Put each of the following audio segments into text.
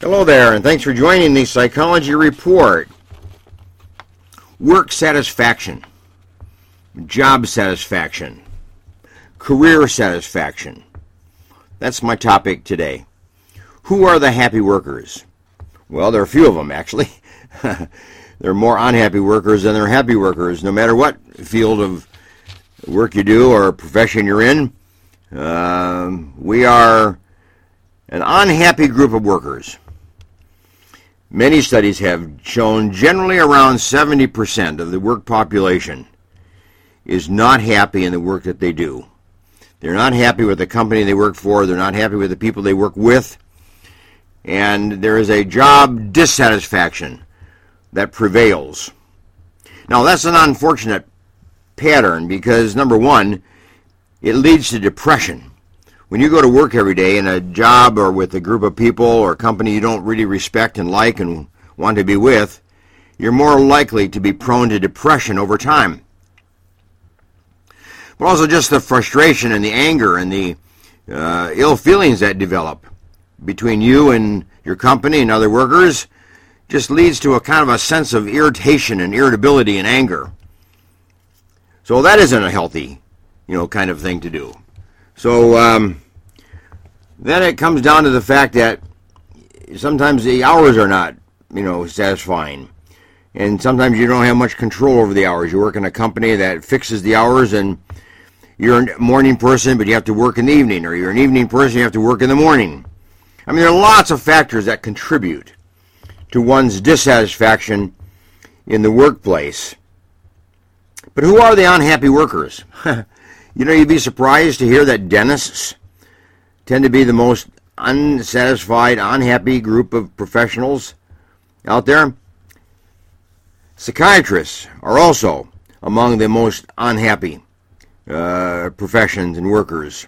Hello there, and thanks for joining the Psychology Report. Work satisfaction, job satisfaction, career satisfaction. That's my topic today. Who are the happy workers? Well, there are a few of them, actually. There are more unhappy workers than there are happy workers. No matter what field of work you do or profession you're in, we are an unhappy group of workers. Many studies have shown generally around 70% of the work population is not happy in the work that they do. They're not happy with the company they work for. They're not happy with the people they work with. And there is a job dissatisfaction that prevails. Now, that's an unfortunate pattern because, number one, it leads to depression. When you go to work every day in a job or with a group of people or company you don't really respect and like and want to be with, you're more likely to be prone to depression over time. But also just the frustration and the anger and the ill feelings that develop between you and your company and other workers just leads to a kind of a sense of irritation and irritability and anger. So that isn't a healthy, kind of thing to do. So then it comes down to the fact that sometimes the hours are not, satisfying. And sometimes you don't have much control over the hours. You work in a company that fixes the hours and you're a morning person, but you have to work in the evening. Or you're an evening person, you have to work in the morning. I mean, there are lots of factors that contribute to one's dissatisfaction in the workplace. But who are the unhappy workers? You'd be surprised to hear that dentists tend to be the most unsatisfied, unhappy group of professionals out there. Psychiatrists are also among the most unhappy professions and workers.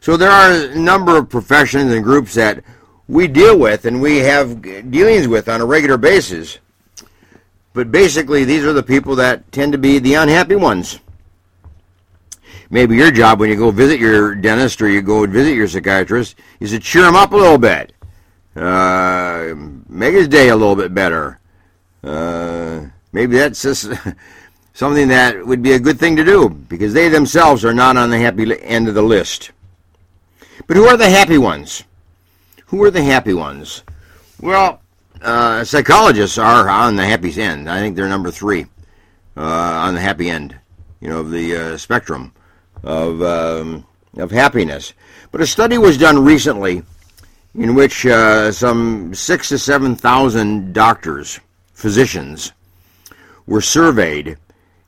So there are a number of professions and groups that we deal with and we have dealings with on a regular basis. But basically, these are the people that tend to be the unhappy ones. Maybe your job when you go visit your dentist or you go and visit your psychiatrist is to cheer him up a little bit. Make his day a little bit better. Maybe that's just something that would be a good thing to do because they themselves are not on the happy end of the list. But who are the happy ones? Who are the happy ones? Well, psychologists are on the happy end. I think they're number three on the happy end, of the spectrum of happiness. But a study was done recently in which some 6,000 to 7,000 doctors, physicians, were surveyed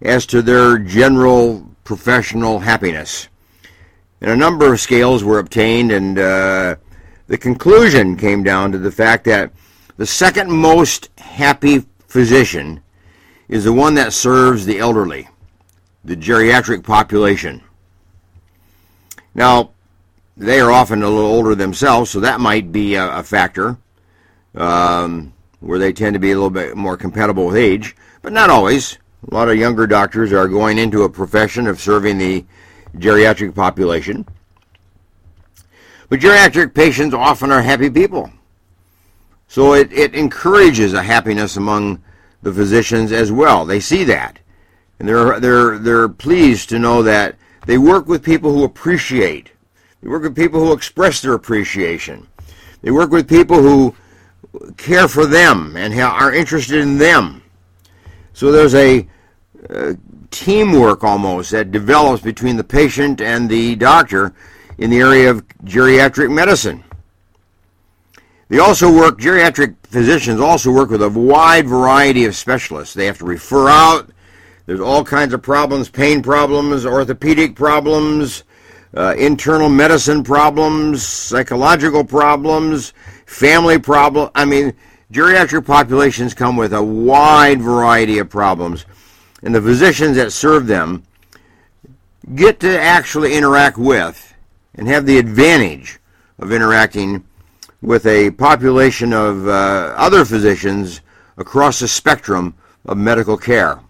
as to their general professional happiness. And a number of scales were obtained, and the conclusion came down to the fact that the second most happy physician is the one that serves the elderly, the geriatric population. Now, they are often a little older themselves, so that might be a factor where they tend to be a little bit more compatible with age, but not always. A lot of younger doctors are going into a profession of serving the geriatric population. But geriatric patients often are happy people. So it encourages a happiness among the physicians as well. They see that. And they're pleased to know that they work with people who appreciate. They work with people who express their appreciation. They work with people who care for them and are interested in them. So there's a teamwork almost that develops between the patient and the doctor in the area of geriatric medicine. Geriatric physicians also work with a wide variety of specialists. They have to refer out. There's all kinds of problems, pain problems, orthopedic problems, internal medicine problems, psychological problems, family problems. I mean, geriatric populations come with a wide variety of problems. And the physicians that serve them get to actually interact with and have the advantage of interacting with a population of other physicians across the spectrum of medical care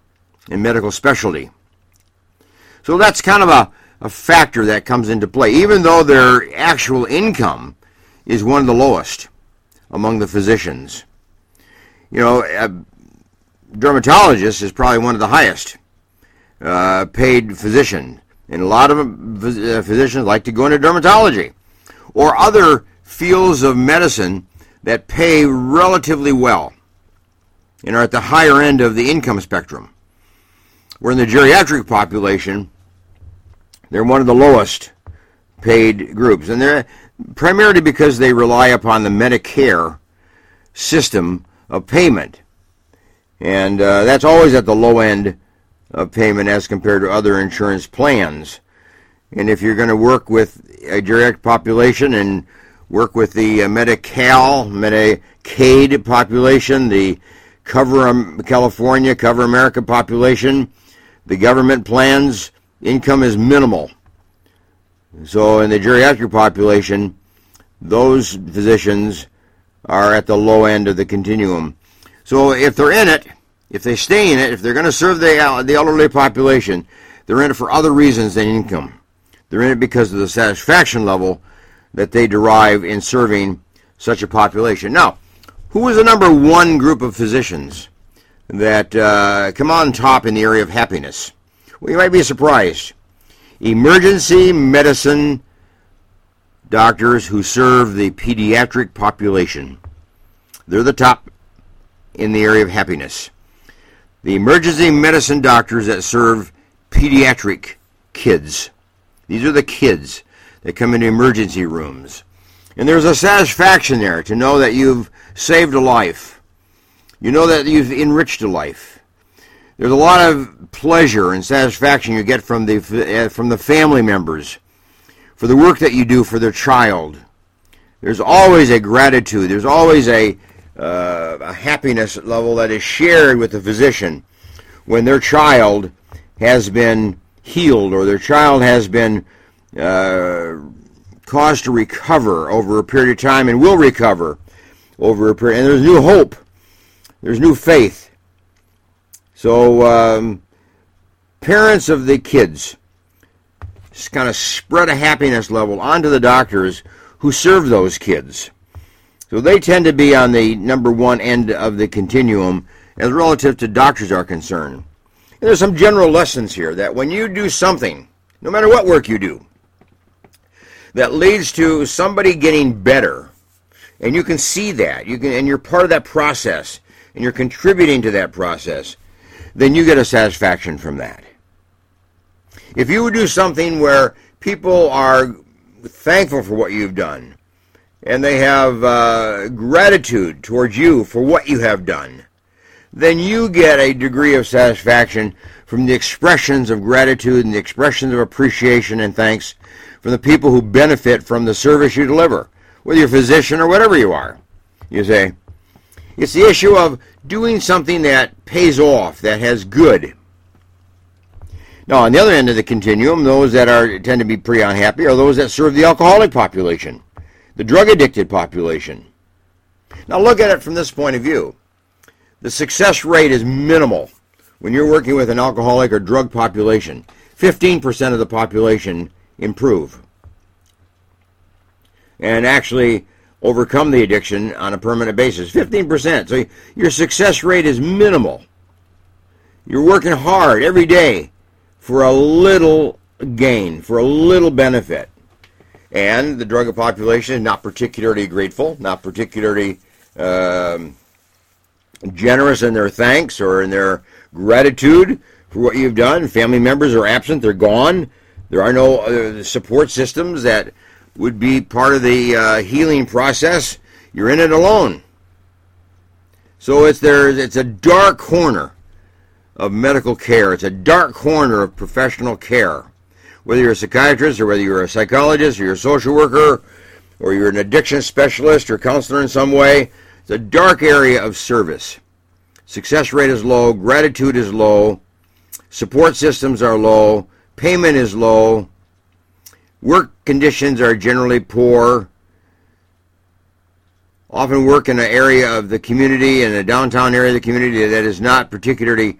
and medical specialty. So that's kind of a factor that comes into play, even though their actual income is one of the lowest among the physicians. You know, a dermatologist is probably one of the highest paid physician, and a lot of physicians like to go into dermatology or other fields of medicine that pay relatively well and are at the higher end of the income spectrum. Where in the geriatric population, they're one of the lowest paid groups, and they're primarily because they rely upon the Medicare system of payment, and that's always at the low end of payment as compared to other insurance plans. And if you're going to work with a geriatric population and work with the Medicaid population, the Cover California, Cover America population, the government plans, income is minimal. So in the geriatric population, those physicians are at the low end of the continuum. So if they're in it, if they stay in it, if they're going to serve the elderly population, they're in it for other reasons than income. They're in it because of the satisfaction level that they derive in serving such a population. Now, who is the number one group of physicians that come on top in the area of happiness? Well, you might be surprised. Emergency medicine doctors who serve the pediatric population. They're the top in the area of happiness. The emergency medicine doctors that serve pediatric kids. These are the kids that come into emergency rooms. And there's a satisfaction there to know that you've saved a life. You know that you've enriched a life. There's a lot of pleasure and satisfaction you get from the family members for the work that you do for their child. There's always a gratitude. There's always a happiness level that is shared with the physician when their child has been healed or their child has been caused to recover over a period of time and will recover over a period. And there's new hope. There's new faith. So parents of the kids just kind of spread a happiness level onto the doctors who serve those kids. So they tend to be on the number one end of the continuum as relative to doctors are concerned. And there's some general lessons here that when you do something, no matter what work you do, that leads to somebody getting better, and you can see that, and you're part of that process, and you're contributing to that process, then you get a satisfaction from that. If you do something where people are thankful for what you've done, and they have gratitude towards you for what you have done, then you get a degree of satisfaction from the expressions of gratitude and the expressions of appreciation and thanks from the people who benefit from the service you deliver, whether you're a physician or whatever you are. You say, it's the issue of doing something that pays off, that has good. Now, on the other end of the continuum, those that tend to be pretty unhappy are those that serve the alcoholic population, the drug-addicted population. Now, look at it from this point of view. The success rate is minimal when you're working with an alcoholic or drug population. 15% of the population improve and actually overcome the addiction on a permanent basis. 15%. So your success rate is minimal. You're working hard every day for a little gain, for a little benefit. And the drug population is not particularly grateful, not particularly generous in their thanks or in their gratitude for what you've done. Family members are absent. They're gone. There are no support systems that would be part of the healing process. You're in it alone. So it's a dark corner of medical care. It's a dark corner of professional care. Whether you're a psychiatrist or whether you're a psychologist or you're a social worker or you're an addiction specialist or counselor in some way, it's a dark area of service. Success rate is low. Gratitude is low. Support systems are low. Payment is low. Work conditions are generally poor. Often work in an area of the community, in a downtown area of the community that is not particularly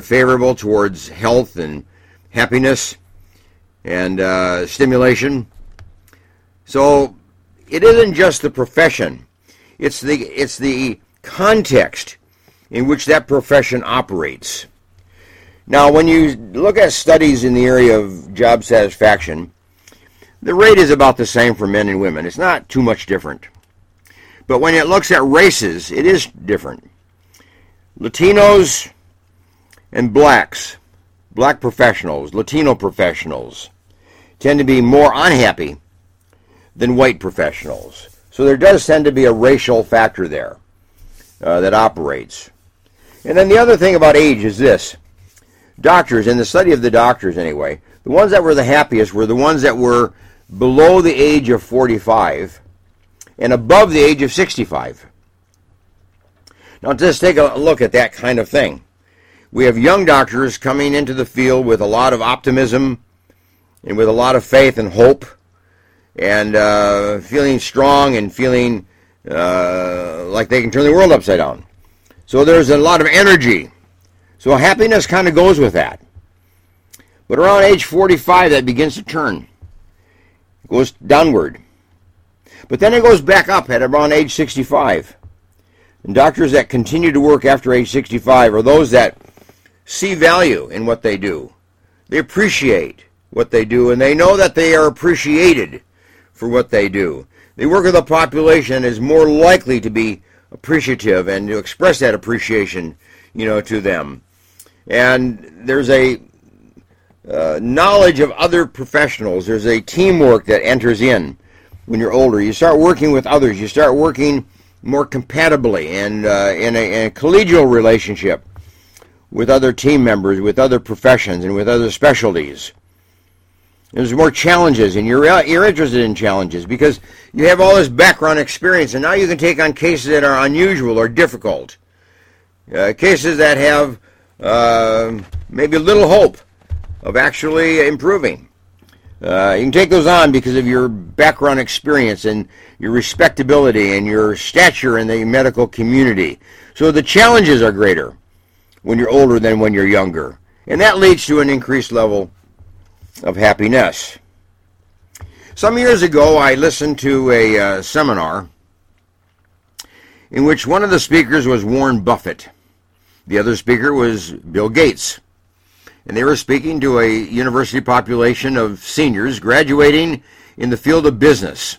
favorable towards health and happiness and stimulation. So it isn't just the profession. It's the context in which that profession operates. Now, when you look at studies in the area of job satisfaction, the rate is about the same for men and women. It's not too much different. But when it looks at races, it is different. Latinos and blacks, black professionals, Latino professionals, tend to be more unhappy than white professionals. So there does tend to be a racial factor there that operates. And then the other thing about age is this. Doctors, in the study of the doctors anyway, the ones that were the happiest were the ones that were below the age of 45 and above the age of 65. Now just take a look at that kind of thing. We have young doctors coming into the field with a lot of optimism and with a lot of faith and hope and feeling strong and feeling like they can turn the world upside down. So there's a lot of energy. So happiness kind of goes with that. But around age 45, that begins to turn. It goes downward. But then it goes back up at around age 65. And doctors that continue to work after age 65 are those that see value in what they do. They appreciate what they do, and they know that they are appreciated for what they do. They work with a population that is more likely to be appreciative and to express that appreciation, to them. And there's a knowledge of other professionals. There's a teamwork that enters in when you're older. You start working with others. You start working more compatibly and in a collegial relationship with other team members, with other professions, and with other specialties. There's more challenges, and you're interested in challenges because you have all this background experience, and now you can take on cases that are unusual or difficult, cases that have maybe little hope of actually improving. You can take those on because of your background experience and your respectability and your stature in the medical community. So the challenges are greater when you're older than when you're younger. And that leads to an increased level of happiness. Some years ago, I listened to a seminar in which one of the speakers was Warren Buffett. The other speaker was Bill Gates. And they were speaking to a university population of seniors graduating in the field of business.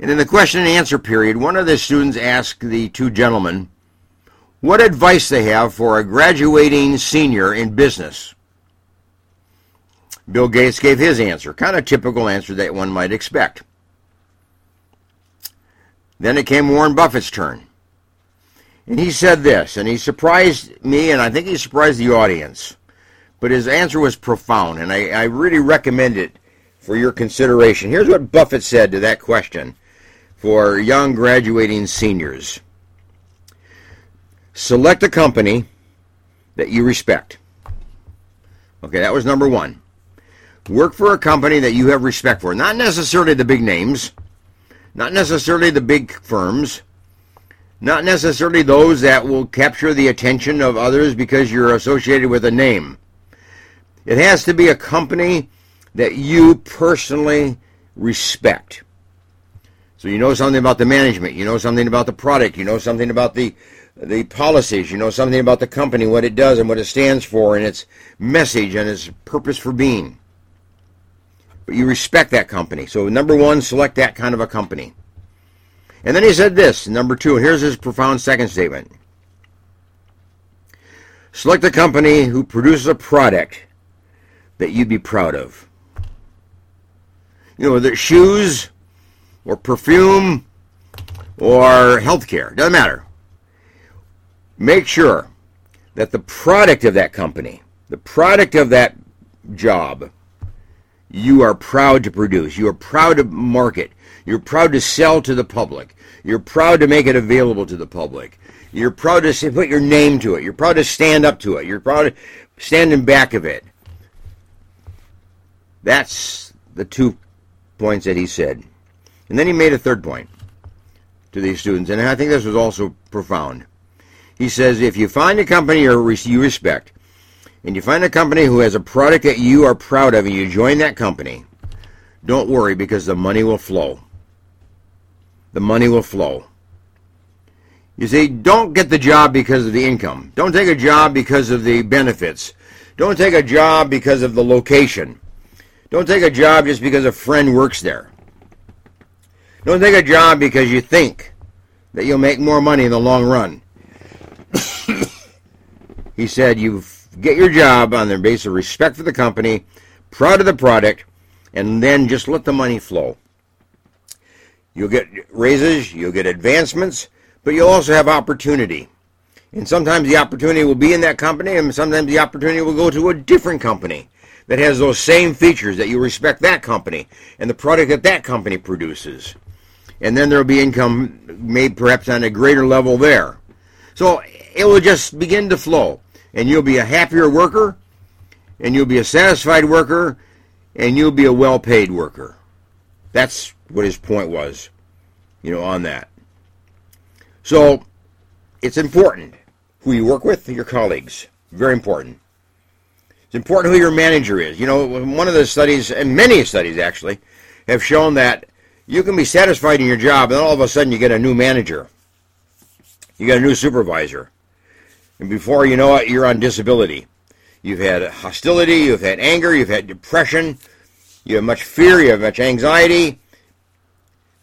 And in the question and answer period, one of the students asked the two gentlemen what advice they have for a graduating senior in business. Bill Gates gave his answer, kind of typical answer that one might expect. Then it came Warren Buffett's turn. And he said this, and he surprised me, and I think he surprised the audience. But his answer was profound, and I really recommend it for your consideration. Here's what Buffett said to that question for young graduating seniors. Select a company that you respect. Okay, that was number one. Work for a company that you have respect for. Not necessarily the big names, not necessarily the big firms, not necessarily those that will capture the attention of others because you're associated with a name. It has to be a company that you personally respect. So you know something about the management, you know something about the product, you know something about the policies, you know something about the company, what it does and what it stands for and its message and its purpose for being. But you respect that company. So number one, select that kind of a company. And then he said this, number two, here's his profound second statement. Select a company who produces a product that you'd be proud of. Whether it's shoes or perfume or healthcare, doesn't matter. Make sure that the product of that company, the product of that job, you are proud to produce, you are proud to market, you're proud to sell to the public, you're proud to make it available to the public, you're proud to put your name to it, you're proud to stand up to it, you're proud to stand in back of it. That's the 2 points that he said. And then he made a third point to these students, and I think this was also profound. He says, if you find a company you respect, and you find a company who has a product that you are proud of, and you join that company, don't worry because the money will flow. The money will flow. You see, don't get the job because of the income. Don't take a job because of the benefits. Don't take a job because of the location. Don't take a job just because a friend works there. Don't take a job because you think that you'll make more money in the long run. He said, you get your job on the basis of respect for the company, proud of the product, and then just let the money flow. You'll get raises, you'll get advancements, but you'll also have opportunity. And sometimes the opportunity will be in that company, and sometimes the opportunity will go to a different company that has those same features, that you respect that company and the product that that company produces. And then there will be income made perhaps on a greater level there. So it will just begin to flow, and you'll be a happier worker, and you'll be a satisfied worker, and you'll be a well-paid worker. That's what his point was, on that. So it's important who you work with, your colleagues. Very important. It's important who your manager is. One of the studies, and many studies actually, have shown that you can be satisfied in your job, and all of a sudden you get a new manager. You got a new supervisor. And before you know it, you're on disability. You've had hostility, you've had anger, you've had depression, you have much fear, you have much anxiety,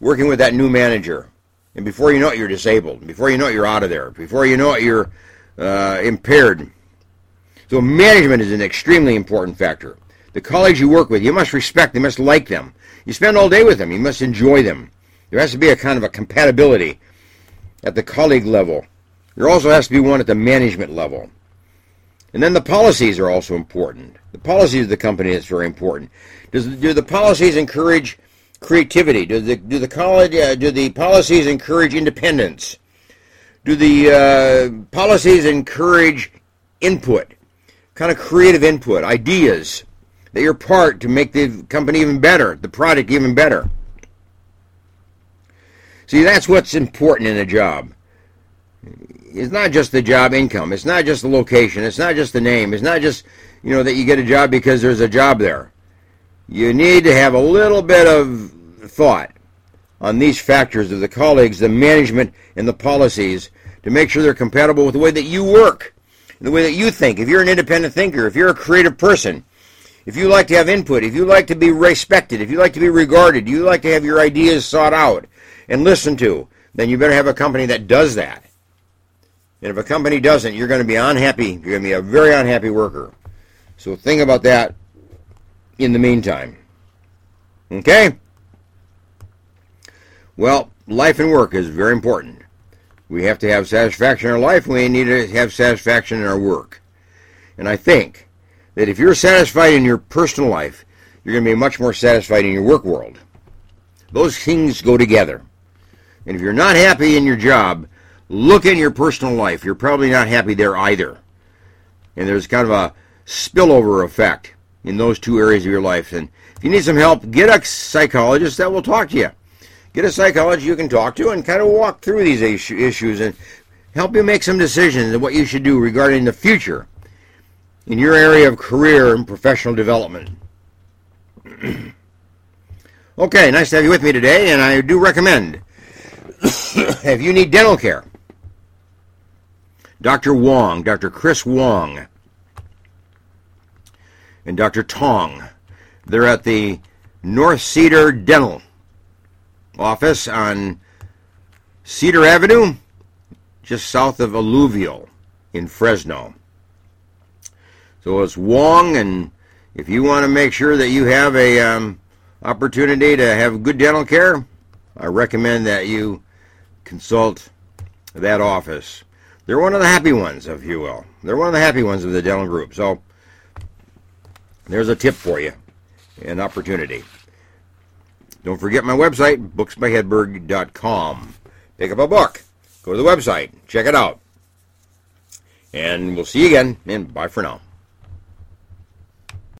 working with that new manager. And before you know it, you're disabled. Before you know it, you're out of there. Before you know it, you're impaired. So management is an extremely important factor. The colleagues you work with, you must respect, you must like them. You spend all day with them, you must enjoy them. There has to be a kind of a compatibility at the colleague level. There also has to be one at the management level. And then the policies are also important. The policies of the company is very important. Do the policies encourage creativity? Do the policies encourage independence? Do the policies encourage input, kind of creative input, ideas that you're part to make the company even better, the product even better? See, that's what's important in a job. It's not just the job income. It's not just the location. It's not just the name. It's not just, that you get a job because there's a job there. You need to have a little bit of thought on these factors of the colleagues, the management, and the policies to make sure they're compatible with the way that you work, the way that you think. If you're an independent thinker, if you're a creative person, if you like to have input, if you like to be respected, if you like to be regarded, you like to have your ideas sought out and listened to, then you better have a company that does that. And if a company doesn't, you're going to be unhappy. You're going to be a very unhappy worker. So think about that in the meantime. Okay? Well, life and work is very important. We have to have satisfaction in our life. We need to have satisfaction in our work. And I think that if you're satisfied in your personal life, you're going to be much more satisfied in your work world. Those things go together. And if you're not happy in your job, look in your personal life. You're probably not happy there either. And there's kind of a spillover effect in those two areas of your life. And if you need some help, get a psychologist that will talk to you. Get a psychologist you can talk to and kind of walk through these issues and help you make some decisions of what you should do regarding the future in your area of career and professional development. Okay, nice to have you with me today, and I do recommend, if you need dental care, Dr. Wong, Dr. Chris Wong, and Dr. Tong. They're at the North Cedar Dental office on Cedar Avenue, just south of Alluvial in Fresno. So it's Wong, and if you want to make sure that you have a opportunity to have good dental care, I recommend that you consult that office. They're one of the happy ones, if you will. They're one of the happy ones of the dental group. So there's a tip for you, an opportunity. Don't forget my website, booksbyhedberg.com. Pick up a book. Go to the website. Check it out. And we'll see you again, and bye for now.